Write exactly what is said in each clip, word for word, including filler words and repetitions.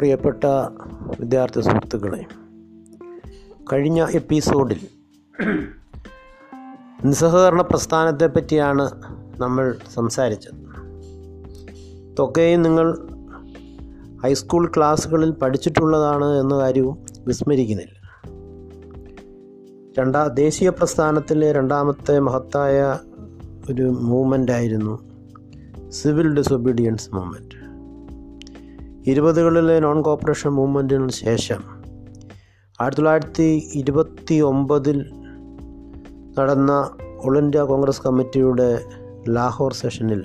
പ്രിയപ്പെട്ട വിദ്യാർത്ഥി സുഹൃത്തുക്കളെ, കഴിഞ്ഞ എപ്പിസോഡിൽ നിസ്സഹകരണ പ്രസ്ഥാനത്തെപ്പറ്റിയാണ് നമ്മൾ സംസാരിച്ചത്. തൊക്കെയും നിങ്ങൾ ഹൈസ്കൂൾ ക്ലാസ്സുകളിൽ പഠിച്ചിട്ടുള്ളതാണ് എന്ന കാര്യവും വിസ്മരിക്കുന്നില്ല. രണ്ടാം ദേശീയ പ്രസ്ഥാനത്തിലെ രണ്ടാമത്തെ മഹത്തായ ഒരു മൂവ്മെൻ്റായിരുന്നു സിവിൽ ഡിസൊബീഡിയൻസ് മൂവ്മെൻറ്റ്. ഇരുപതുകളിലെ നോൺ കോപ്പറേഷൻ മൂവ്മെൻറ്റിന് ശേഷം ആയിരത്തി തൊള്ളായിരത്തി ഇരുപത്തി ഒമ്പതിൽ നടന്ന ഓൾ ഇന്ത്യ കോൺഗ്രസ് കമ്മിറ്റിയുടെ ലാഹോർ സെഷനിൽ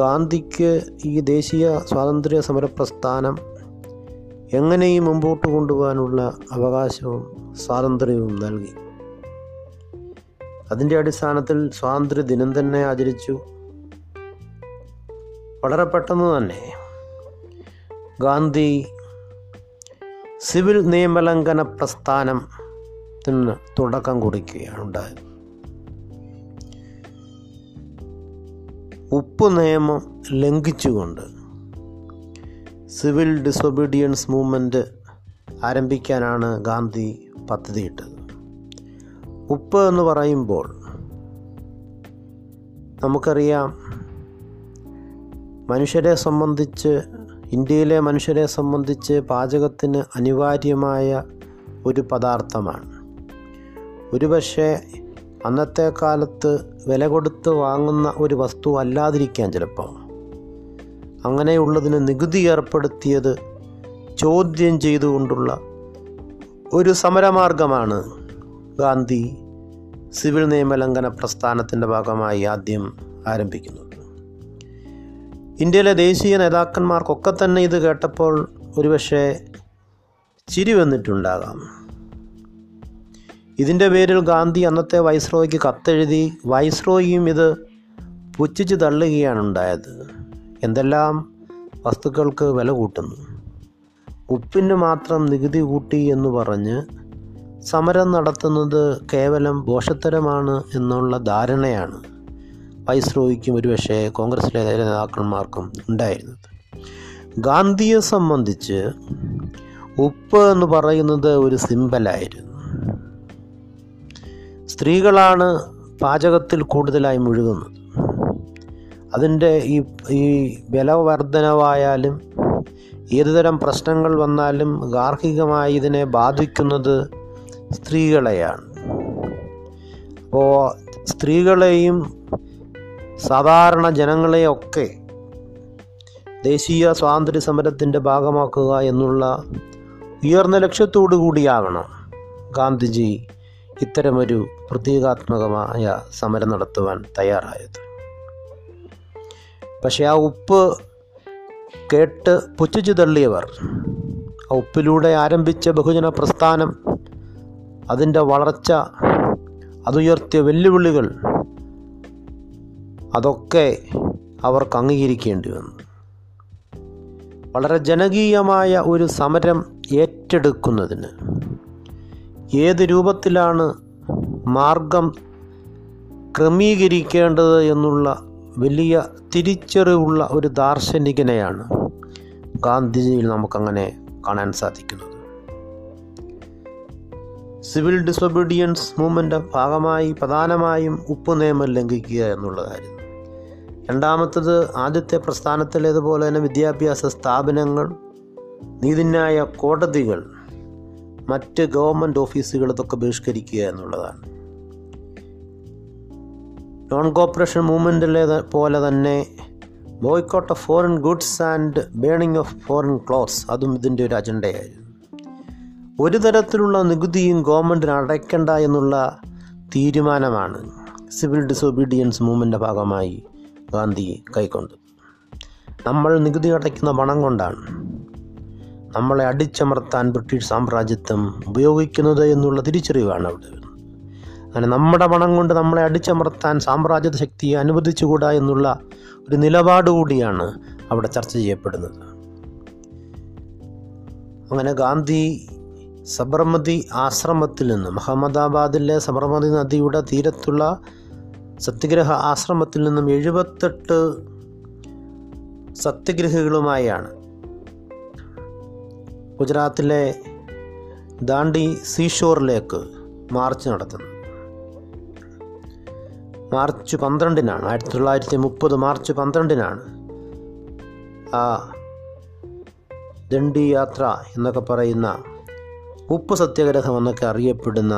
ഗാന്ധിക്ക് ഈ ദേശീയ സ്വാതന്ത്ര്യ സമര പ്രസ്ഥാനം എങ്ങനെയും മുമ്പോട്ട് കൊണ്ടുപോകാനുള്ള അവകാശവും സ്വാതന്ത്ര്യവും നൽകി. അതിൻ്റെ അടിസ്ഥാനത്തിൽ സ്വാതന്ത്ര്യ ദിനം തന്നെ ആചരിച്ചു. വളരെ പെട്ടെന്ന് തന്നെ ഗാന്ധി സിവിൽ നിയമലംഘന പ്രസ്ഥാനത്തിന് തുടക്കം കുറിക്കുകയാണ് ഉണ്ടായത്. ഉപ്പ് നിയമം ലംഘിച്ചുകൊണ്ട് സിവിൽ ഡിസൊബീഡിയൻസ് മൂവ്മെൻറ്റ് ആരംഭിക്കാനാണ് ഗാന്ധി പദ്ധതിയിട്ടത്. ഉപ്പ് എന്ന് പറയുമ്പോൾ നമുക്കറിയാം, മനുഷ്യരെ സംബന്ധിച്ച്, ഇന്ത്യയിലെ മനുഷ്യരെ സംബന്ധിച്ച് പാചകത്തിന് അനിവാര്യമായ ഒരു പദാർത്ഥമാണ്. ഒരുപക്ഷെ അന്നത്തെ കാലത്ത് വില കൊടുത്ത് വാങ്ങുന്ന ഒരു വസ്തു അല്ലാതിരിക്കാൻ ചിലപ്പോൾ. അങ്ങനെയുള്ളതിന് നികുതി ഏർപ്പെടുത്തിയത് ചോദ്യം ചെയ്തുകൊണ്ടുള്ള ഒരു സമരമാർഗമാണ് ഗാന്ധി സിവിൽ നിയമലംഘന പ്രസ്ഥാനത്തിൻ്റെ ഭാഗമായി ആദ്യം ആരംഭിക്കുന്നത്. ഇന്ത്യയിലെ ദേശീയ നേതാക്കന്മാർക്കൊക്കെ തന്നെ ഇത് കേട്ടപ്പോൾ ഒരുപക്ഷെ ചിരി വന്നിട്ടുണ്ടാകാം. ഇതിൻ്റെ പേരിൽ ഗാന്ധി അന്നത്തെ വൈസ്രോയ്ക്ക് കത്തെഴുതി. വൈസ്രോയും ഇത് പുച്ഛിച്ച് തള്ളുകയാണ് ഉണ്ടായത്. എന്തെല്ലാം വസ്തുക്കൾക്ക് വില കൂട്ടുന്നു, ഉപ്പിന് മാത്രം നികുതി കൂട്ടി എന്ന് പറഞ്ഞ് സമരം നടത്തുന്നത് കേവലം ദോഷത്തരമാണ് എന്നുള്ള ധാരണയാണ് വൈസ്രോയ്ക്കും ഒരുപക്ഷെ കോൺഗ്രസിലെ നേതാക്കന്മാർക്കും ഉണ്ടായിരുന്നത്. ഗാന്ധിയെ സംബന്ധിച്ച് ഉപ്പ് എന്ന് പറയുന്നത് ഒരു സിംബലായിരുന്നു. സ്ത്രീകളാണ് പാചകത്തിൽ കൂടുതലായി മുഴുകുന്നത്. അതിൻ്റെ ഈ ഈ വില വർധനവായാലും ഏതുതരം പ്രശ്നങ്ങൾ വന്നാലും ഗാർഹികമായി ഇതിനെ ബാധിക്കുന്നത് സ്ത്രീകളെയാണ്. അപ്പോൾ സ്ത്രീകളെയും സാധാരണ ജനങ്ങളെയൊക്കെ ദേശീയ സ്വാതന്ത്ര്യ സമരത്തിൻ്റെ ഭാഗമാക്കുക എന്നുള്ള ഉയർന്ന ലക്ഷ്യത്തോടു കൂടിയാകണം ഗാന്ധിജി ഇത്തരമൊരു പ്രതീകാത്മകമായ സമരം നടത്തുവാൻ തയ്യാറായത്. പക്ഷേ ആ ഉപ്പ് കേട്ട് പുച്ഛിച്ചു തള്ളിയവർ, ആ ഉപ്പിലൂടെ ആരംഭിച്ച ബഹുജന പ്രസ്ഥാനം, അതിൻ്റെ വളർച്ച, അതുയർത്തിയ വെല്ലുവിളികൾ, അതൊക്കെ അവർക്ക് അംഗീകരിക്കേണ്ടി വന്നു. വളരെ ജനകീയമായ ഒരു സമരം ഏറ്റെടുക്കുന്നതിന് ഏത് രൂപത്തിലാണ് മാർഗം ക്രമീകരിക്കേണ്ടത് എന്നുള്ള വലിയ തിരിച്ചറിവുള്ള ഒരു ദാർശനികനെയാണ് ഗാന്ധിജിയിൽ നമുക്കങ്ങനെ കാണാൻ സാധിക്കുന്നത്. സിവിൽ ഡിസൊബീഡിയൻസ് മൂവ്മെൻ്റ് ഭാഗമായി പ്രധാനമായും ഉപ്പ് നിയമം ലംഘിക്കുക എന്നുള്ളതായിരുന്നു. രണ്ടാമത്തത്, ആദ്യത്തെ പ്രസ്ഥാനത്തിലേതുപോലെ തന്നെ വിദ്യാഭ്യാസ സ്ഥാപനങ്ങൾ, നീതിന്യായ കോടതികൾ, മറ്റ് ഗവൺമെൻറ് ഓഫീസുകൾ ഇതൊക്കെ ബഹിഷ്കരിക്കുക എന്നുള്ളതാണ്. നോൺ കോപ്പറേഷൻ മൂവ്മെൻറ്റിലെ പോലെ തന്നെ boycott of foreign goods and burning of foreign clothes അതും ഇതിൻ്റെ ഒരു അജണ്ടയായിരുന്നു. ഒരു തരത്തിലുള്ള നികുതിയും ഗവൺമെൻറ്റിന് അടയ്ക്കേണ്ട എന്നുള്ള തീരുമാനമാണ് സിവിൽ ഡിസൊബീഡിയൻസ് മൂവ്മെൻറ്റിൻ്റെ ഭാഗമായി ഗാന്ധി കൈക്കൊണ്ടത്. നമ്മൾ നികുതി അടയ്ക്കുന്ന പണം കൊണ്ടാണ് നമ്മളെ അടിച്ചമർത്താൻ ബ്രിട്ടീഷ് സാമ്രാജ്യത്വം ഉപയോഗിക്കുന്നത് എന്നുള്ള തിരിച്ചറിവാണ് അവിടെ. അങ്ങനെ നമ്മുടെ പണം കൊണ്ട് നമ്മളെ അടിച്ചമർത്താൻ സാമ്രാജ്യ ശക്തിയെ അനുവദിച്ചുകൂടാ എന്നുള്ള ഒരു നിലപാട് കൂടിയാണ് അവിടെ ചർച്ച ചെയ്യപ്പെടുന്നത്. അങ്ങനെ ഗാന്ധി സബർമതി ആശ്രമത്തിൽ നിന്ന്, അഹമ്മദാബാദിലെ സബർമതി നദിയുടെ തീരത്തുള്ള സത്യഗ്രഹ ആശ്രമത്തിൽ നിന്നും എഴുപത്തെട്ട് സത്യഗ്രഹികളുമായാണ്. ഗുജറാത്തിലെ ദാണ്ഡി സീഷോറിലേക്ക് മാർച്ച് നടത്തുന്നു. മാർച്ച് പന്ത്രണ്ടിനാണ് ആയിരത്തി തൊള്ളായിരത്തി മുപ്പത് മാർച്ച് പന്ത്രണ്ടിനാണ് ആ ദണ്ഡി യാത്ര എന്നൊക്കെ പറയുന്ന ഉപ്പ് സത്യാഗ്രഹം എന്നൊക്കെ അറിയപ്പെടുന്ന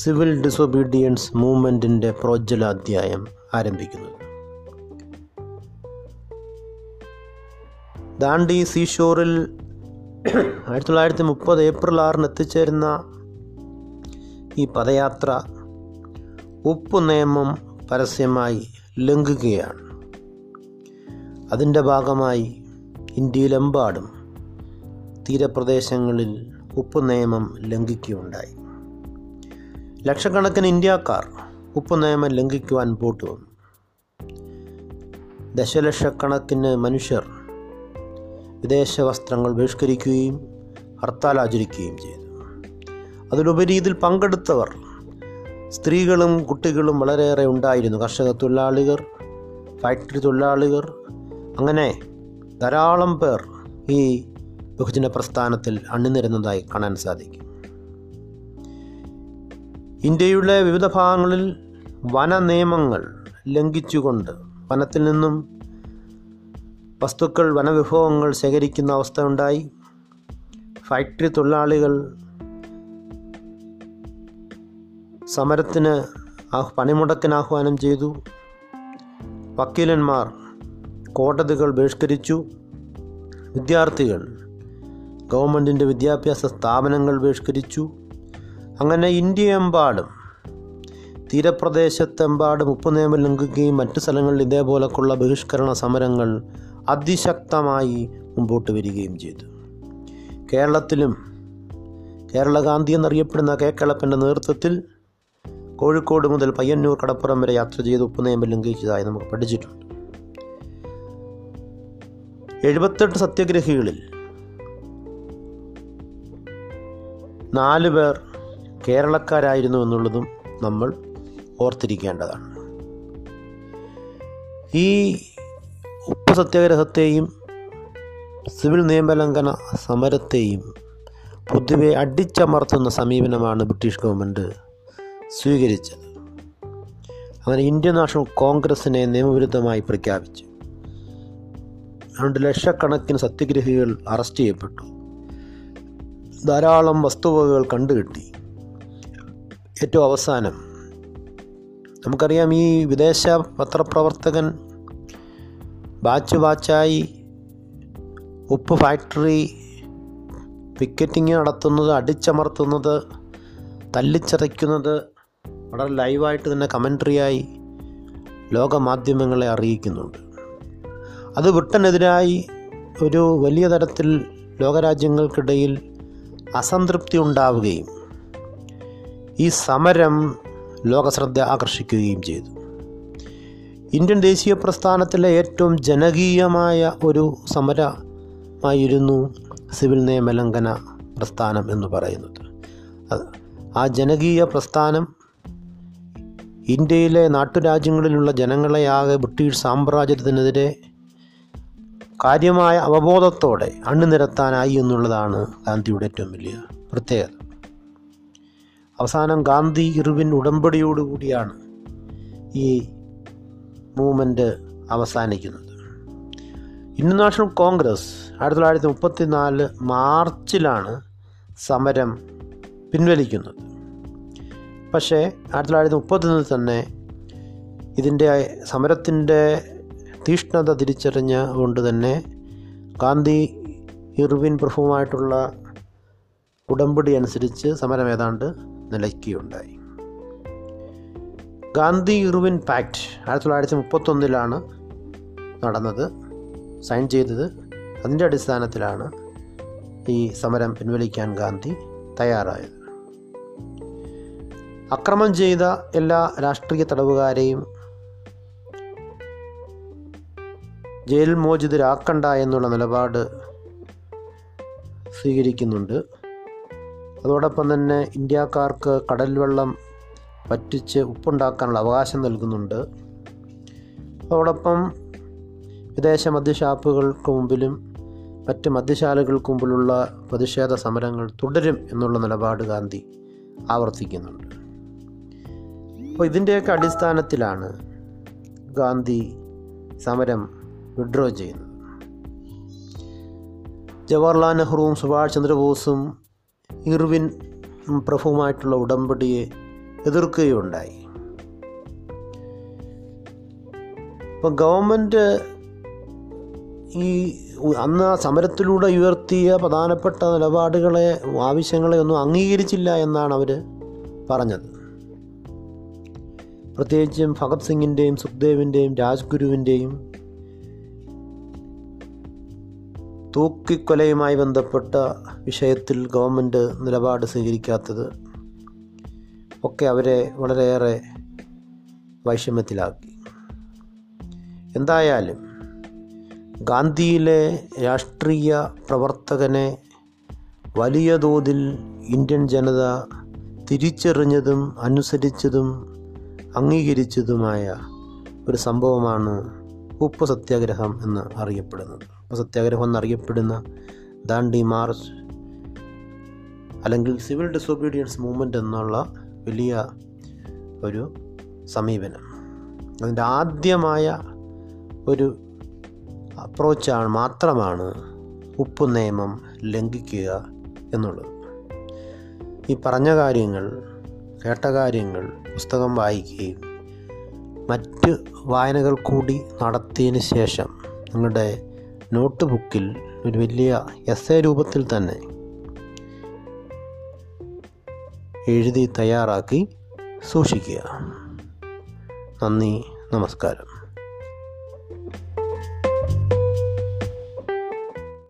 സിവിൽ ഡിസൊബീഡിയൻസ് മൂവ്മെൻറ്റിൻ്റെ പ്രോജ്വലാധ്യായം ആരംഭിക്കുന്നത്. ദാണ്ഡി സീഷോറിൽ ആയിരത്തി തൊള്ളായിരത്തി മുപ്പത് ഏപ്രിൽ ആറിന് എത്തിച്ചേരുന്ന ഈ പദയാത്ര ഉപ്പ് നിയമം പരസ്യമായി ലംഘിക്കുകയാണ്. അതിൻ്റെ ഭാഗമായി ഇന്ത്യയിലെമ്പാടും തീരപ്രദേശങ്ങളിൽ ഉപ്പ് നിയമം ലംഘിക്കുകയുണ്ടായി. ലക്ഷക്കണക്കിന് ഇന്ത്യക്കാർ ഉപ്പ് നിയമം ലംഘിക്കുവാൻ പോട്ടു വന്നു. ദശലക്ഷക്കണക്കിന് മനുഷ്യർ വിദേശ വസ്ത്രങ്ങൾ ബഹിഷ്കരിക്കുകയും ഹർത്താൽ ആചരിക്കുകയും ചെയ്തു. അതിലുപരി ഇതിൽ പങ്കെടുത്തവർ സ്ത്രീകളും കുട്ടികളും വളരെയേറെ ഉണ്ടായിരുന്നു. കർഷക തൊഴിലാളികൾ, ഫാക്ടറി തൊഴിലാളികൾ, അങ്ങനെ ധാരാളം പേർ ഈ ബഹുജന പ്രസ്ഥാനത്തിൽ അണിനിരുന്നതായി കാണാൻ സാധിക്കും. ഇന്ത്യയുടെ വിവിധ ഭാഗങ്ങളിൽ വന നിയമങ്ങൾ ലംഘിച്ചുകൊണ്ട് വനത്തിൽ നിന്നും വസ്തുക്കൾ, വനവിഭവങ്ങൾ ശേഖരിക്കുന്ന അവസ്ഥ ഉണ്ടായി. ഫാക്ടറി തൊഴിലാളികൾ സമരത്തിന് പണിമുടക്കിന് ആഹ്വാനം ചെയ്തു. വക്കീലന്മാർ കോടതികൾ ബഹിഷ്കരിച്ചു. വിദ്യാർത്ഥികൾ ഗവൺമെൻറ്റിൻ്റെ വിദ്യാഭ്യാസ സ്ഥാപനങ്ങൾ ബഹിഷ്കരിച്ചു. അങ്ങനെ ഇന്ത്യയെമ്പാടും തീരപ്രദേശത്തെമ്പാടും ഉപ്പ് നിയമം ലംഘിക്കുകയും മറ്റു സ്ഥലങ്ങളിൽ ഇതേപോലൊക്കെയുള്ള ബഹിഷ്കരണ സമരങ്ങൾ അതിശക്തമായി മുമ്പോട്ട് വരികയും ചെയ്തു. കേരളത്തിലും കേരള ഗാന്ധി എന്നറിയപ്പെടുന്ന കെ കേളപ്പൻ്റെ നേതൃത്വത്തിൽ കോഴിക്കോട് മുതൽ പയ്യന്നൂർ കടപ്പുറം വരെ യാത്ര ചെയ്ത് ഉപ്പ് നിയമം ലംഘിച്ചതായി നമുക്ക് പഠിച്ചിട്ടുണ്ട്. എഴുപത്തെട്ട് സത്യഗ്രഹികളിൽ നാല് പേർ കേരളക്കാരായിരുന്നു എന്നുള്ളതും നമ്മൾ ഓർത്തിരിക്കേണ്ടതാണ്. ഈ ഉപ്പ് സത്യാഗ്രഹത്തെയും സിവിൽ നിയമലംഘന സമരത്തെയും പൊതുവെ അടിച്ചമർത്തുന്ന സമീപനമാണ് ബ്രിട്ടീഷ് ഗവൺമെൻറ് സ്വീകരിച്ചത്. അങ്ങനെ ഇന്ത്യൻ നാഷണൽ കോൺഗ്രസിനെ നിയമവിരുദ്ധമായി പ്രഖ്യാപിച്ചു. രണ്ട് ലക്ഷക്കണക്കിന് സത്യഗ്രഹികൾ അറസ്റ്റ് ചെയ്യപ്പെട്ടു. ധാരാളം വസ്തുവകകൾ കണ്ടുകിട്ടി. ഏറ്റവും അവസാനം നമുക്കറിയാം, ഈ വിദേശ പത്രപ്രവർത്തകൻ ബാച്ച് ബാച്ചായി ഉപ്പ് ഫാക്ടറി പിക്കറ്റിങ് നടത്തുന്നത്, അടിച്ചമർത്തുന്നത്, തല്ലിച്ചതയ്ക്കുന്നത് വളരെ ലൈവായിട്ട് തന്നെ കമൻട്രിയായി ലോകമാധ്യമങ്ങളെ അറിയിക്കുന്നുണ്ട്. അത് ബ്രിട്ടനെതിരായി ഒരു വലിയ തരത്തിൽ ലോകരാജ്യങ്ങൾക്കിടയിൽ അസംതൃപ്തി ഉണ്ടാവുകയും ഈ സമരം ലോകശ്രദ്ധ ആകർഷിക്കുകയും ചെയ്തു. ഇന്ത്യൻ ദേശീയ പ്രസ്ഥാനത്തിലെ ഏറ്റവും ജനകീയമായ ഒരു സമരമായിരുന്നു സിവിൽ നിയമലംഘന പ്രസ്ഥാനം എന്ന് പറയുന്നത്. ആ ജനകീയ പ്രസ്ഥാനം ഇന്ത്യയിലെ നാട്ടുരാജ്യങ്ങളിലുള്ള ജനങ്ങളെയാകെ ബ്രിട്ടീഷ് സാമ്രാജ്യത്തിനെതിരെ കാര്യമായ അവബോധത്തോടെ അണിനിരത്താനായി എന്നുള്ളതാണ് ഗാന്ധിയുടെ ഏറ്റവും വലിയ പ്രത്യേകത. അവസാനം ഗാന്ധി ഇർവിൻ ഉടമ്പടിയോടുകൂടിയാണ് ഈ മൂവ്മെൻറ്റ് അവസാനിക്കുന്നത്. ഇന്ത്യൻ നാഷണൽ കോൺഗ്രസ് ആയിരത്തി തൊള്ളായിരത്തി മുപ്പത്തി നാല് മാർച്ചിലാണ് സമരം പിൻവലിക്കുന്നത്. പക്ഷേ ആയിരത്തി തൊള്ളായിരത്തി മുപ്പത്തൊന്നിൽ തന്നെ ഇതിൻ്റെ സമരത്തിൻ്റെ തീഷ്ണത തിരിച്ചറിഞ്ഞ കൊണ്ട് തന്നെ ഗാന്ധി ഇർവിൻ പ്രഭുവുമായിട്ടുള്ള ഉടമ്പടി അനുസരിച്ച് സമരം ഏതാണ്ട് നിലയ്ക്കുകയുണ്ടായി. ഗാന്ധി ഇർവിൻ പാക്റ്റ് ആയിരത്തി തൊള്ളായിരത്തി മുപ്പത്തൊന്നിലാണ് നടന്നത്, സൈൻ ചെയ്തത്. അതിൻ്റെ അടിസ്ഥാനത്തിലാണ് ഈ സമരം പിൻവലിക്കാൻ ഗാന്ധി തയ്യാറായത്. അക്രമം ചെയ്ത എല്ലാ രാഷ്ട്രീയ തടവുകാരെയും ജയിൽ മോചിതരാക്കണ്ട എന്നുള്ള നിലപാട് സ്വീകരിക്കുന്നുണ്ട്. അതോടൊപ്പം തന്നെ ഇന്ത്യക്കാർക്ക് കടൽ വെള്ളം വറ്റിച്ച് ഉപ്പുണ്ടാക്കാനുള്ള അവകാശം നൽകുന്നുണ്ട്. അതോടൊപ്പം വിദേശ മദ്യഷാപ്പുകൾക്ക് മുമ്പിലും മറ്റ് മദ്യശാലകൾക്ക് മുമ്പിലുള്ള പ്രതിഷേധ സമരങ്ങൾ തുടരും എന്നുള്ള നിലപാട് ഗാന്ധി ആവർത്തിക്കുന്നുണ്ട്. അപ്പോൾ ഇതിൻ്റെയൊക്കെ അടിസ്ഥാനത്തിലാണ് ഗാന്ധി സമരം വിഡ്രോ ചെയ്യുന്നത്. ജവഹർലാൽ നെഹ്റുവും സുഭാഷ് ചന്ദ്രബോസും ഇർവിൻ പ്രഭുവുമായിട്ടുള്ള ഉടമ്പടിയെ എതിർക്കുകയുണ്ടായി. അപ്പം ഗവൺമെൻറ് ഈ അന്ന് ആ സമരത്തിലൂടെ ഉയർത്തിയ പ്രധാനപ്പെട്ട നിലപാടുകളെ, ആവശ്യങ്ങളെ ഒന്നും അംഗീകരിച്ചില്ല എന്നാണ് അവർ പറഞ്ഞത്. പ്രത്യേകിച്ചും ഭഗത് സിംഗിൻ്റെയും സുഖ്ദേവിൻ്റെയും രാജ്ഗുരുവിൻ്റെയും തൂക്കിക്കൊലയുമായി ബന്ധപ്പെട്ട വിഷയത്തിൽ ഗവൺമെൻറ് നിലപാട് സ്വീകരിക്കാത്തത് ഒക്കെ അവരെ വളരെയേറെ വൈഷമ്യത്തിലാക്കി. എന്തായാലും ഗാന്ധിയിലെ രാഷ്ട്രീയ പ്രവർത്തകനെ വലിയ തോതിൽ ഇന്ത്യൻ ജനത തിരിച്ചറിഞ്ഞതും അനുസരിച്ചതും അംഗീകരിച്ചതുമായ ഒരു സംഭവമാണ് ഉപ്പ് സത്യാഗ്രഹം എന്ന് അറിയപ്പെടുന്നത്. ഉപ്പ് സത്യാഗ്രഹം എന്നറിയപ്പെടുന്ന ദാണ്ഡി മാർച്ച് അല്ലെങ്കിൽ സിവിൽ ഡിസോബീഡിയൻസ് മൂവ്മെൻ്റ് എന്നുള്ള വലിയ ഒരു സമീപനം, അതിൻ്റെ ആദ്യമായ ഒരു അപ്രോച്ചാണ് മാത്രമാണ് ഉപ്പ് നിയമം ലംഘിക്കുക എന്നുള്ളത്. ഈ പറഞ്ഞ കാര്യങ്ങൾ, കേട്ട കാര്യങ്ങൾ പുസ്തകം വായിക്കുകയും മറ്റ് വായനകൾ കൂടി നടത്തിയതിന് ശേഷം നിങ്ങളുടെ നോട്ട് ബുക്കിൽ ഒരു വലിയ എസ് എ രൂപത്തിൽ തന്നെ എഴുതി തയ്യാറാക്കി സൂക്ഷിക്കുക. നന്ദി, നമസ്കാരം.